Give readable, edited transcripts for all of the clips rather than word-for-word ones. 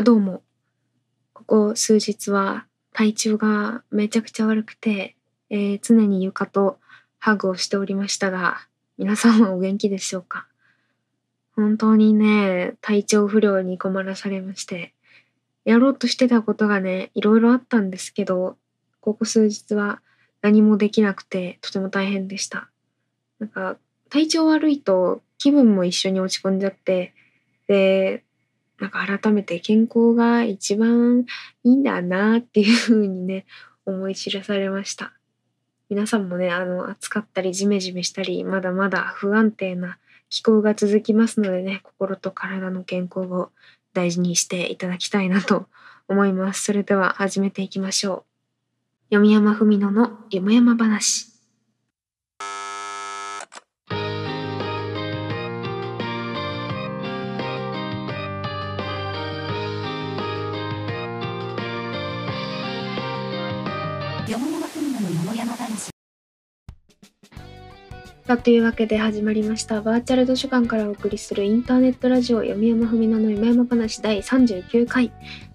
どうもここ数日は体調がめちゃくちゃ悪くて、常にゆかとハグをしておりましたが、皆さんはお元気でしょうか。本当にね、体調不良に困らされまして、やろうとしてたことがね、いろいろあったんですけど、ここ数日は何もできなくてとても大変でした。なんか体調悪いと気分も一緒に落ち込んじゃって、でなんか改めて健康が一番いいんだなっていう風にね、思い知らされました。皆さんもね、暑かったりジメジメしたり、まだまだ不安定な気候が続きますのでね、心と体の健康を大事にしていただきたいなと思います。それでは始めていきましょう。よみやまふみののよもやま話。というわけで始まりましたバーチャル図書館からお送りするインターネットラジオよみやまふみののよもやま話第39回、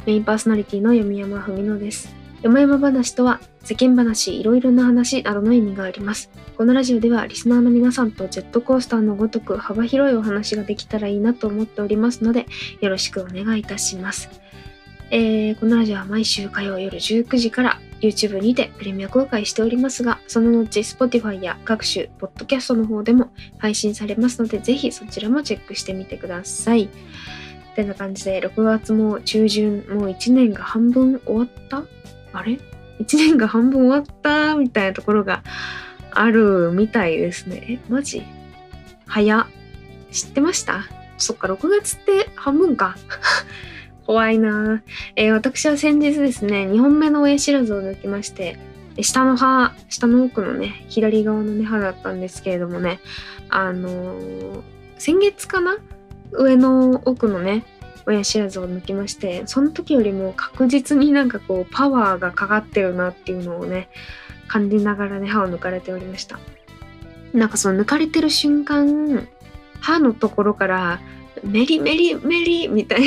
メインパーソナリティのよみやまふみのです。よもやま話とは世間話、いろいろな話などの意味があります。このラジオではリスナーの皆さんとジェットコースターのごとく幅広いお話ができたらいいなと思っておりますので、よろしくお願いいたします。このラジオは毎週火曜夜19時から YouTube にてプレミア公開しておりますが、その後 Spotify や各種ポッドキャストの方でも配信されますので、ぜひそちらもチェックしてみてください。ってな感じで6月も中旬、もう1年が半分終わった?あれ?1年が半分終わったみたいなところがあるみたいですね。マジ?早。知ってました?そっか、6月って半分か。怖いなぁ、私は先日ですね、2本目の親知らずを抜きまして、下の奥のね、左側のね、歯だったんですけれどもね、先月かな、上の奥のね、親知らずを抜きまして、その時よりも確実になんかこうパワーがかかってるなっていうのをね、感じながらね、歯を抜かれておりました。なんかその抜かれてる瞬間、歯のところからメリメリメリみたいな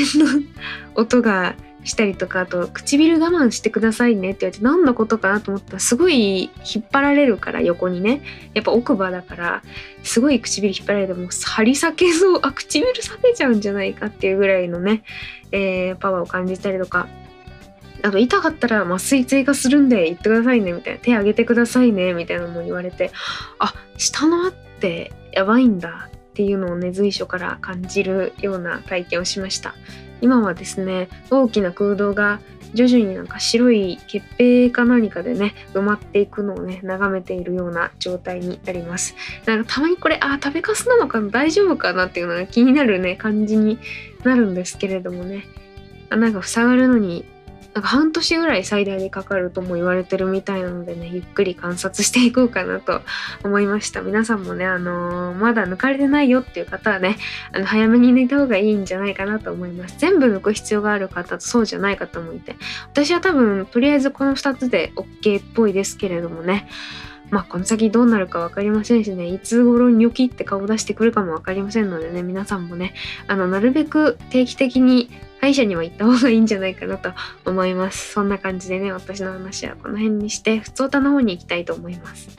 音がしたりとか、あと唇我慢してくださいねって言われて、何のことかなと思ったら、すごい引っ張られるから、横にね、やっぱ奥歯だからすごい唇引っ張られて、もう張り裂けそう、あ、唇裂けちゃうんじゃないかっていうぐらいのね、パワーを感じたりとか、あと痛かったら麻酔追加するんで言ってくださいねみたいな、手挙げてくださいねみたいなのも言われて、あ、下の歯ってやばいんだっていうのをね、随所から感じるような体験をしました。今はですね、大きな空洞が徐々になんか白い血平か何かでね、埋まっていくのをね、眺めているような状態になります。なんかたまにこれ、あ、食べかすなのかな、大丈夫かなっていうのが気になるね、感じになるんですけれどもね、穴が塞がるのになんか半年ぐらい最大でかかるとも言われてるみたいなのでね、ゆっくり観察していこうかなと思いました。皆さんもね、まだ抜かれてないよっていう方はね、早めに抜いた方がいいんじゃないかなと思います。全部抜く必要がある方とそうじゃない方もいて、私は多分とりあえずこの2つで OK っぽいですけれどもね、まあこの先どうなるか分かりませんしね、いつ頃にニョキって顔出してくるかも分かりませんのでね、皆さんもね、なるべく定期的に歯医者には行った方がいいんじゃないかなと思います。そんな感じでね、私の話はこの辺にして、普通歌の方に行きたいと思います。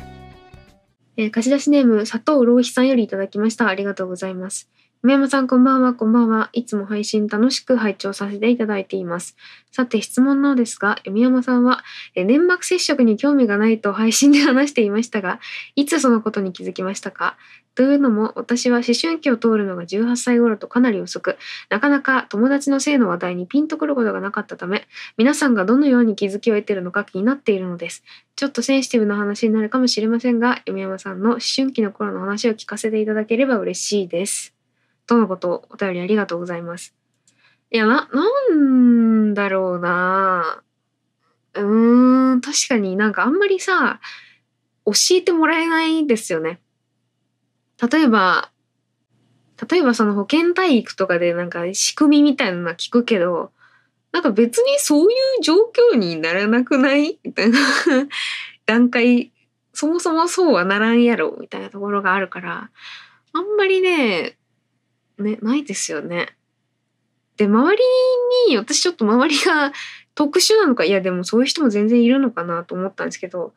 貸し出しネーム佐藤浪費さんよりいただきました。ありがとうございます。梅山さん、こんばんは。こんばんは。いつも配信楽しく拝聴させていただいています。さて質問なのですが、梅山さんは粘膜接触に興味がないと配信で話していましたが、いつそのことに気づきましたか？というのも、私は思春期を通るのが18歳頃とかなり遅く、なかなか友達の性の話題にピンとくることがなかったため、皆さんがどのように気づきを得ているのか気になっているのです。ちょっとセンシティブな話になるかもしれませんが、梅山さんの思春期の頃の話を聞かせていただければ嬉しいです。とのこと。お便りありがとうございます。いや、なんだろうな、確かになんかあんまりさ、教えてもらえないですよね。例えばその保健体育とかでなんか仕組みみたいなのは聞くけど、なんか別にそういう状況にならなくないみたいな段階、そもそもそうはならんやろみたいなところがあるから、あんまりねないですよね。で、周りに、私ちょっと周りが特殊なのか、いやでもそういう人も全然いるのかなと思ったんですけど、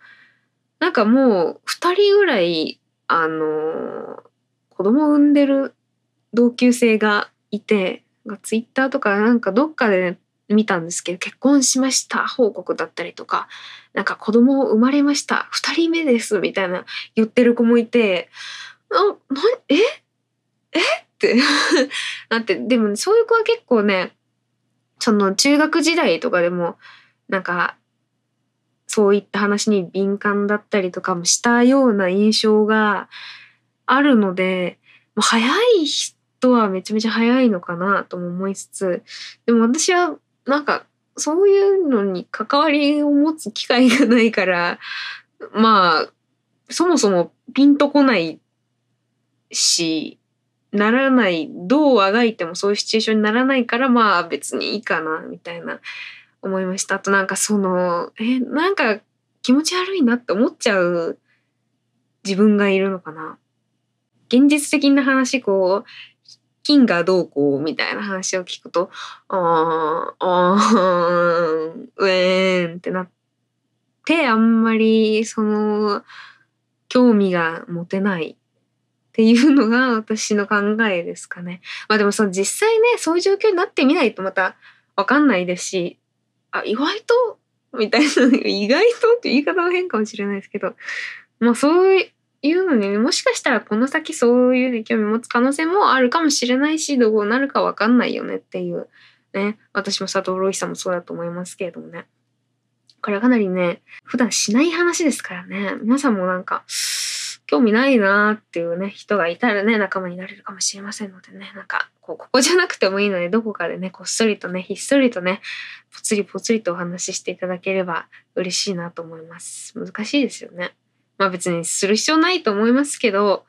なんかもう2人ぐらい、子供を産んでる同級生がいて、ツイッターとかなんかどっかで、ね、見たんですけど、結婚しました報告だったりとか、なんか子供を生まれました2人目ですみたいな言ってる子もいて、ってなって、でも、ね、そういう子は結構ね、その中学時代とかでもなんかそういった話に敏感だったりとかもしたような印象があるので、もう早い人はめちゃめちゃ早いのかなとも思いつつ、でも私はなんかそういうのに関わりを持つ機会がないから、まあそもそもピンとこないし、ならない、どうあがいてもそういうシチュエーションにならないから、まあ別にいいかなみたいな思いました。あとなんかそのなんか気持ち悪いなって思っちゃう自分がいるのかな。現実的な話、こう金がどうこうみたいな話を聞くと、うえーんってなって、あんまりその興味が持てないっていうのが私の考えですかね。まあでもその実際ね、そういう状況になってみないとまた分かんないですし、あ、意外とみたいな、意外とって言い方は変かもしれないですけど、まあそういうのにもしかしたらこの先そういうね興味持つ可能性もあるかもしれないし、どうなるか分かんないよねっていうね、私も佐藤ロイさんもそうだと思いますけれどもね、これはかなりね普段しない話ですからね、皆さんもなんか興味ないなーっていうね人がいたらね、仲間になれるかもしれませんのでね、なんかここじゃなくてもいいので、どこかでねこっそりとねひっそりとねぽつりぽつりとお話ししていただければ嬉しいなと思います。難しいですよね。まあ別にする必要ないと思いますけど、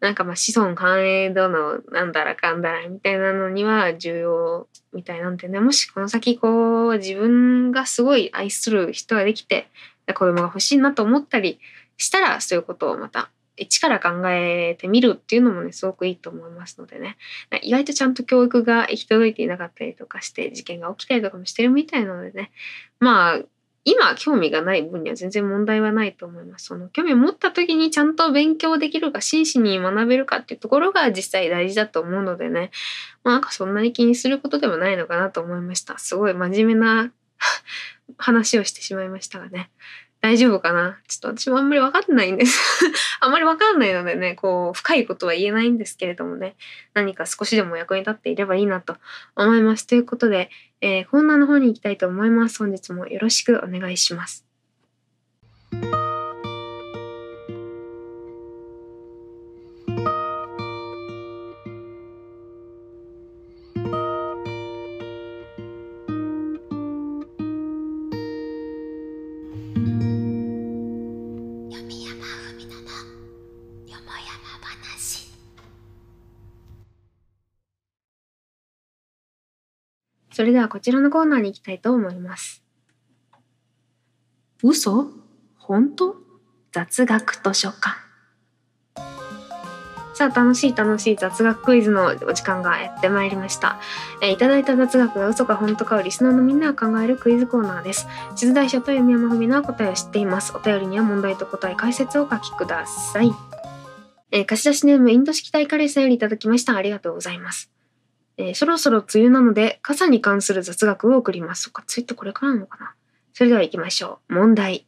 なんかまあ子孫繁栄どのなんだらかんだらみたいなのには重要みたいなんでね、もしこの先こう自分がすごい愛する人ができて子供が欲しいなと思ったりしたら、そういうことをまた一から考えてみるっていうのもねすごくいいと思いますのでね、意外とちゃんと教育が行き届いていなかったりとかして事件が起きたりとかもしてるみたいなのでね、まあ今興味がない分には全然問題はないと思います。その興味を持った時にちゃんと勉強できるか、真摯に学べるかっていうところが実際大事だと思うのでね、まあ、なんかそんなに気にすることでもないのかなと思いました。すごい真面目な話をしてしまいましたがね、大丈夫かな？ちょっと私もあんまり分かんないんですあんまり分かんないのでね、こう深いことは言えないんですけれどもね、何か少しでも役に立っていればいいなと思います。ということで、コーナーの方に行きたいと思います。本日もよろしくお願いします。それではこちらのコーナーに行きたいと思います。嘘？本当？雑学図書館。さあ、楽しい雑学クイズのお時間がやってまいりました。いただいた雑学が嘘か本当かをリスナーのみんなが考えるクイズコーナーです。出題者と読み山文の答えを知っています。お便りには問題と答え、解説をお書きください。貸し出しネームインド式タイカレーさんよりいただきました。ありがとうございます。そろそろ梅雨なので傘に関する雑学を送ります。そっか、ツイートこれからなのかな。それでは行きましょう。問題。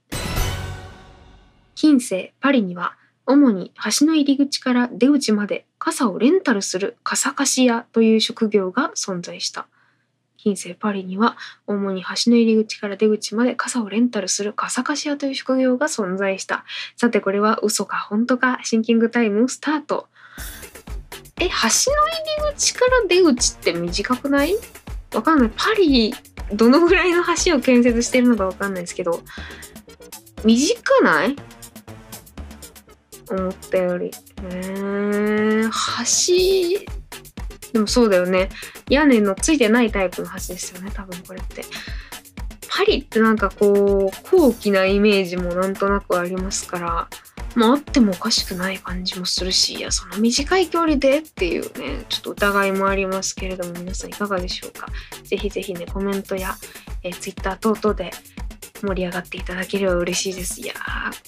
近世パリには主に橋の入り口から出口まで傘をレンタルする傘貸し屋という職業が存在した。近世パリには主に橋の入り口から出口まで傘をレンタルする傘貸し屋という職業が存在した。さてこれは嘘か本当か、シンキングタイムスタート。橋の入り口から出口って短くない？わかんない。パリどのぐらいの橋を建設してるのかわかんないですけど、短くない？思ったより。橋でもそうだよね、屋根のついてないタイプの橋ですよね多分これって。パリってなんかこう高貴なイメージもなんとなくありますから、まああってもおかしくない感じもするし、いやその短い距離でっていうね、ちょっと疑いもありますけれども、皆さんいかがでしょうか。ぜひぜひね、コメントやTwitter 等々で盛り上がっていただければ嬉しいです。いやー、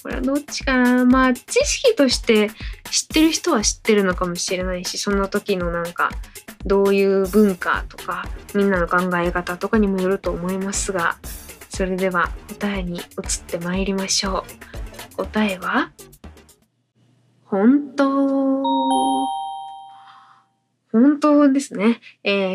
これはどっちかな。まあ知識として知ってる人は知ってるのかもしれないし、その時のなんかどういう文化とかみんなの考え方とかにもよると思いますが、それでは答えに移ってまいりましょう。答えは本当ですね。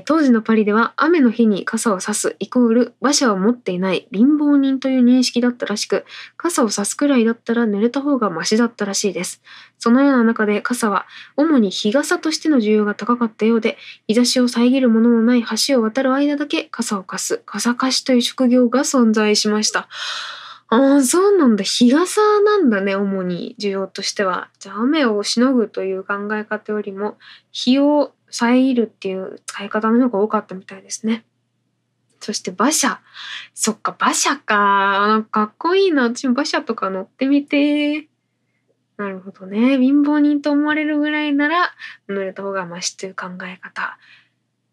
当時のパリでは雨の日に傘を差すイコール馬車を持っていない貧乏人という認識だったらしく、傘を差すくらいだったら濡れた方がマシだったらしいです。そのような中で傘は主に日傘としての需要が高かったようで、日差しを遮るもののない橋を渡る間だけ傘を貸す、傘貸しという職業が存在しました。ああ、そうなんだ。日傘なんだね、主に需要としては。じゃあ雨をしのぐという考え方よりも日を遮るっていう使い方の方が多かったみたいですね。そして馬車。そっか、馬車か。なんかかっこいいな。私も馬車とか乗ってみて。なるほどね。貧乏人と思われるぐらいなら乗れた方がマシという考え方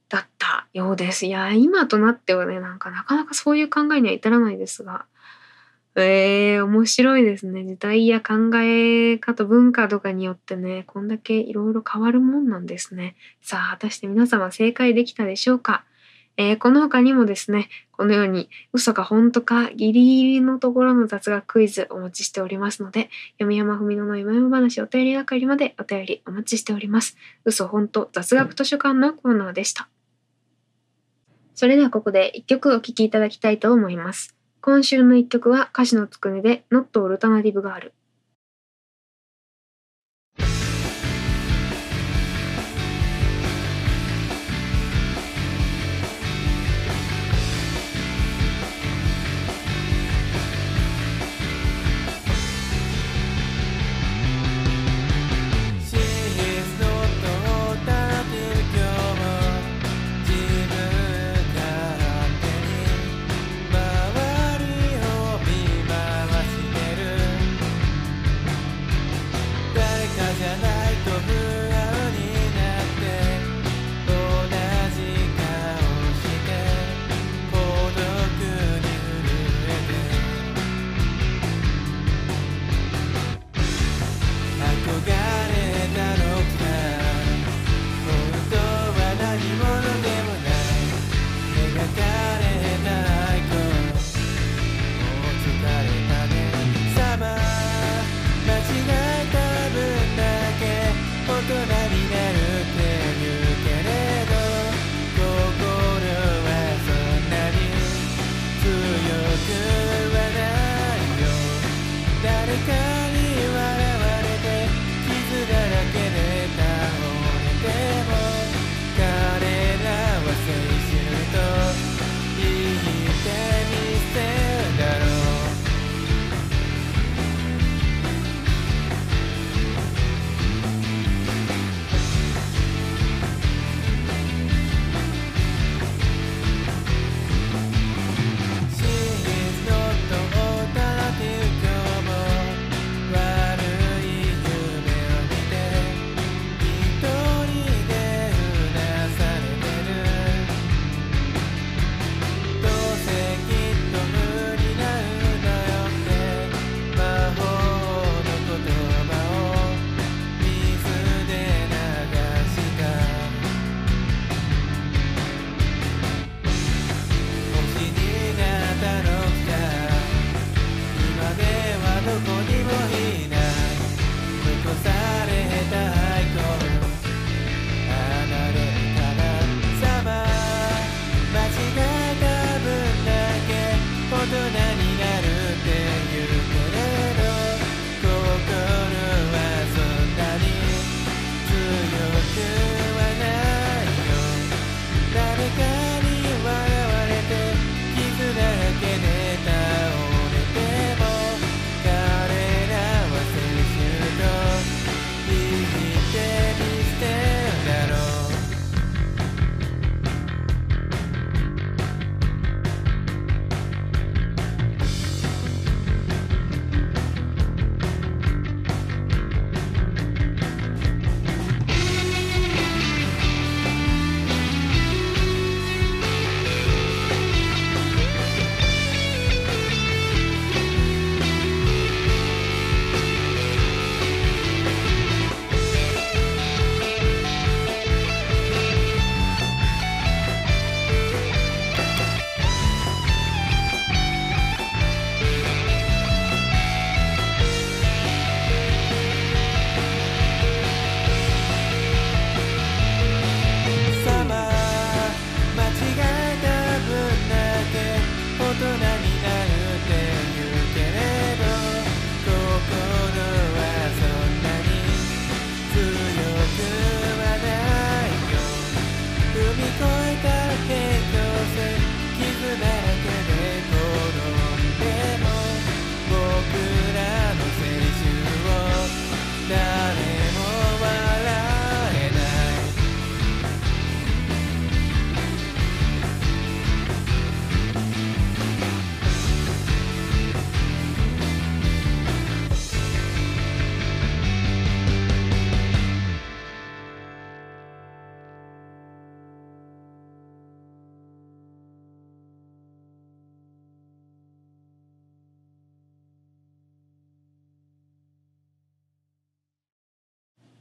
だったようです。いや、今となってはね、なんかなかなかそういう考えには至らないですが。面白いですね。時代や考え方、文化とかによってね、こんだけいろいろ変わるもんなんですね。さあ、果たして皆様正解できたでしょうか。この他にもですね、このように嘘か本当かギリギリのところの雑学クイズお持ちしておりますので、読山文乃のよもやま話お便り係までお便りお待ちしております。嘘本当雑学図書館のコーナーでした。それではここで一曲お聴きいただきたいと思います。今週の一曲は歌詞のつくねで「ノットオルタナティブガール」。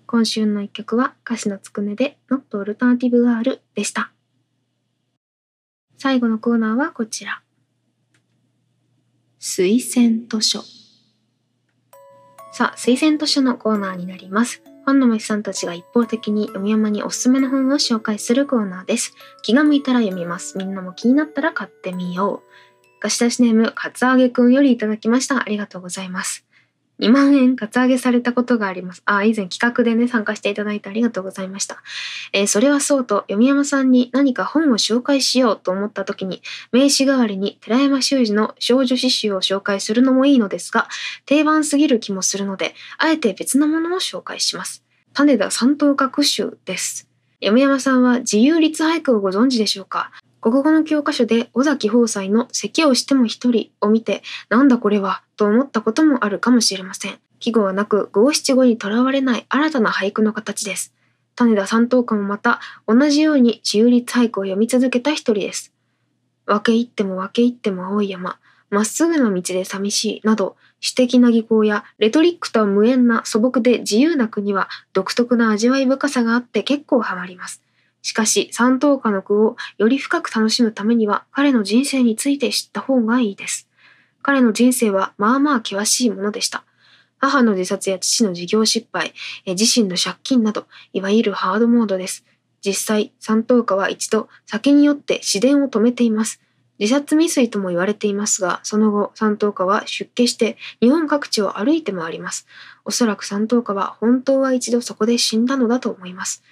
今週の一曲は歌詞のつくねでノットオルタナティブガールでした。最後のコーナーはこちら。推薦図書。さあ、推薦図書のコーナーになります。ファンの虫さんたちが一方的に読み山におすすめの本を紹介するコーナーです。気が向いたら読みます。みんなも気になったら買ってみよう。貸し出しネーム、かつあげくんよりいただきました。ありがとうございます。2万円かつあげされたことがあります。以前企画でね、参加していただいてありがとうございました。それはそうと、読山さんに何か本を紹介しようと思った時に、名刺代わりに寺山修司の少女詩集を紹介するのもいいのですが、定番すぎる気もするので、あえて別のものを紹介します。種田三等角集です。読山さんは自由律俳句をご存知でしょうか？国語の教科書で尾崎放哉の咳をしても一人を見て、なんだこれはと思ったこともあるかもしれません。季語はなく五七五にとらわれない新たな俳句の形です。種田山等角もまた同じように自由律俳句を読み続けた一人です。分け入っても分け入っても青い山、まっすぐな道で寂しいなど、詩的な技巧やレトリックとは無縁な素朴で自由な句には独特な味わい深さがあって結構ハマります。しかし、山等角の句をより深く楽しむためには、彼の人生について知った方がいいです。彼の人生はまあまあ険しいものでした。母の自殺や父の事業失敗、自身の借金など、いわゆるハードモードです。実際、山等角は一度、酒に酔って市電を止めています。自殺未遂とも言われていますが、その後、山等角は出家して、日本各地を歩いて回ります。おそらく山等角は本当は一度そこで死んだのだと思います。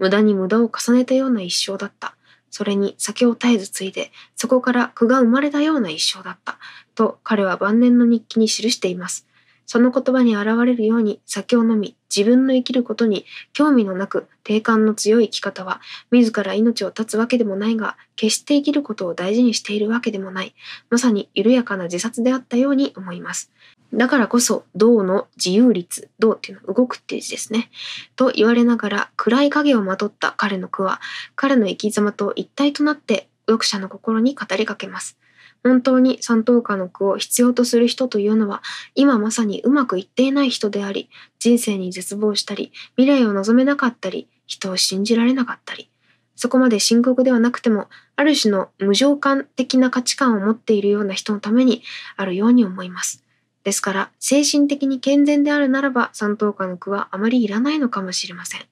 無駄に無駄を重ねたような一生だった。それに酒を絶えず継いで、そこから苦が生まれたような一生だった。と彼は晩年の日記に記しています。その言葉に現れるように酒を飲み、自分の生きることに興味のなく定感の強い生き方は、自ら命を絶つわけでもないが、決して生きることを大事にしているわけでもない。まさに緩やかな自殺であったように思います。だからこそ、動の自由律、動っていうのは動くっていう字ですね。と言われながら、暗い影をまとった彼の句は、彼の生き様と一体となって、読者の心に語りかけます。本当に山等角の句を必要とする人というのは、今まさにうまくいっていない人であり、人生に絶望したり、未来を望めなかったり、人を信じられなかったり、そこまで深刻ではなくても、ある種の無常観的な価値観を持っているような人のためにあるように思います。ですから、精神的に健全であるならば、山等角の句はあまりいらないのかもしれません。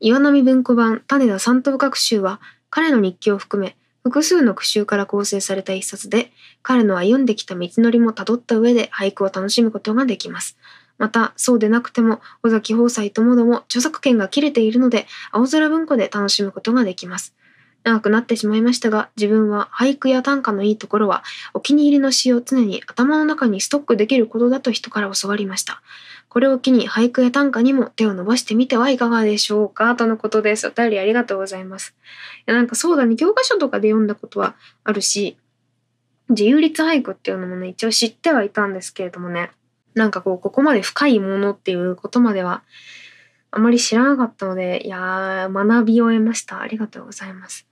岩波文庫版、種田山等角集は、彼の日記を含め、複数の句集から構成された一冊で、彼の歩んできた道のりもたどった上で俳句を楽しむことができます。また、そうでなくても、尾崎放哉ともども著作権が切れているので、青空文庫で楽しむことができます。長くなってしまいましたが、自分は俳句や短歌のいいところは、お気に入りの詩を常に頭の中にストックできることだと人から教わりました。これを機に俳句や短歌にも手を伸ばしてみてはいかがでしょうかとのことです。お便りありがとうございます。いや、なんかそうだね、教科書とかで読んだことはあるし、自由律俳句っていうのもね、一応知ってはいたんですけれどもね、なんかここまで深いものっていうことまでは、あまり知らなかったので、いやー、学びを得ました。ありがとうございます。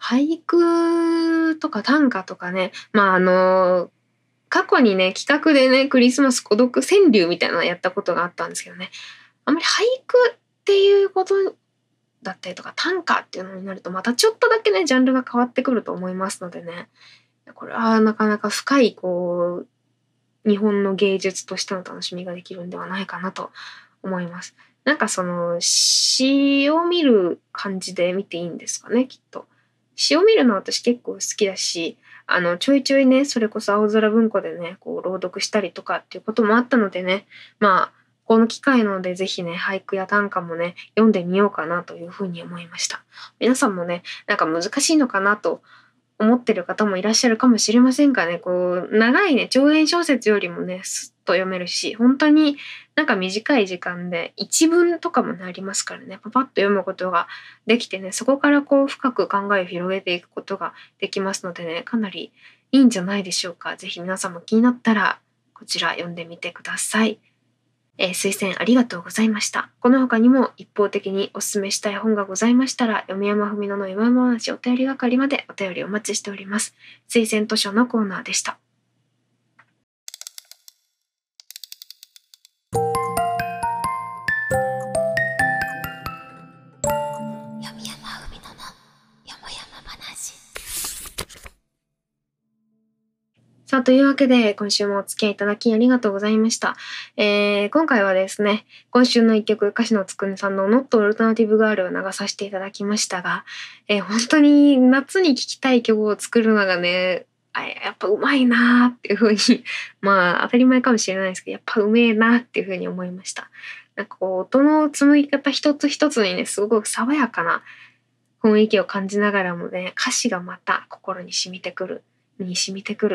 俳句とか短歌とかね、過去にね、企画でね、クリスマス孤独川柳みたいなのやったことがあったんですけどね、あんまり俳句っていうことだったりとか短歌っていうのになるとまたちょっとだけね、ジャンルが変わってくると思いますのでね、これはなかなか深い日本の芸術としての楽しみができるんではないかなと思います。なんかその詩を見る感じで見ていいんですかね、きっと。詩を見るのは私結構好きだし、ちょいちょいね、それこそ青空文庫でね、朗読したりとかっていうこともあったのでね、この機会なのでぜひね、俳句や短歌もね、読んでみようかなというふうに思いました。皆さんもね、なんか難しいのかなと思ってる方もいらっしゃるかもしれませんがね、長いね、長編小説よりもね、スッと読めるし、本当になんか短い時間で一文とかもね、ありますからね、パパッと読むことができてね、そこから深く考えを広げていくことができますのでね、かなりいいんじゃないでしょうか。ぜひ皆さんも気になったらこちら読んでみてください。推薦ありがとうございました。この他にも一方的にお勧めしたい本がございましたら、読山文乃の読山話お便り係までお便りお待ちしております。推薦図書のコーナーでした。さあ、というわけで今週もお付き合いいただきありがとうございました。今回はですね、今週の一曲、歌手のつくねさんのノットオルタナティブガールを流させていただきましたが、本当に夏に聴きたい曲を作るのがね、やっぱうまいなっていう風に、まあ当たり前かもしれないですけど、やっぱうめえなっていう風に思いました。なんかこう音の紡ぎ方一つ一つにね、すごく爽やかな雰囲気を感じながらもね、歌詞がまた心に染みてくる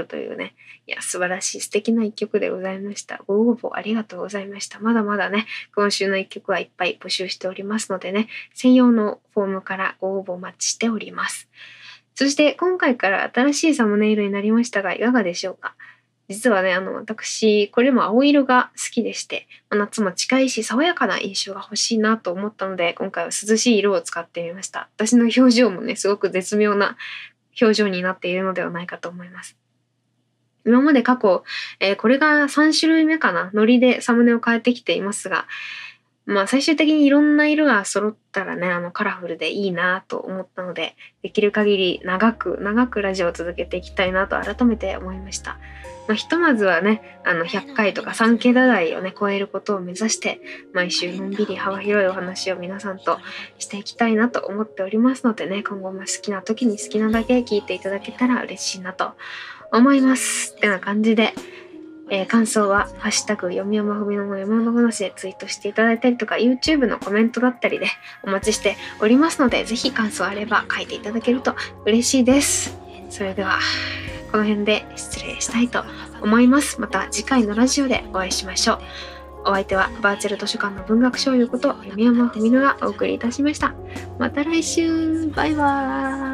というね、いや素晴らしい素敵な一曲でございました。ご応募ありがとうございました。まだまだね、今週の一曲はいっぱい募集しておりますのでね、専用のフォームからご応募お待ちしております。そして今回から新しいサムネイルになりましたが、いかがでしょうか。実はね、私これも青色が好きでして、夏も近いし爽やかな印象が欲しいなと思ったので、今回は涼しい色を使ってみました。私の表情もね、すごく絶妙な表情になっているのではないかと思います。今まで過去、これが3種類目かな、ノリでサムネを変えてきていますが、まあ最終的にいろんな色が揃ったらね、カラフルでいいなと思ったので、できる限り長くラジオを続けていきたいなと改めて思いました。まあ、ひとまずはね、100回とか3桁台をね超えることを目指して、毎週のんびり幅広いお話を皆さんとしていきたいなと思っておりますのでね、今後も好きな時に好きなだけ聞いていただけたら嬉しいなと思います。ってな感じで。感想はハッシュタグ読み山ふみのの山の話でツイートしていただいたりとか、 YouTube のコメントだったりでお待ちしておりますので、ぜひ感想あれば書いていただけると嬉しいです。それではこの辺で失礼したいと思います。また次回のラジオでお会いしましょう。お相手はバーチャル図書館の文学少女こと読み山ふみのがお送りいたしました。また来週、バイバーイ。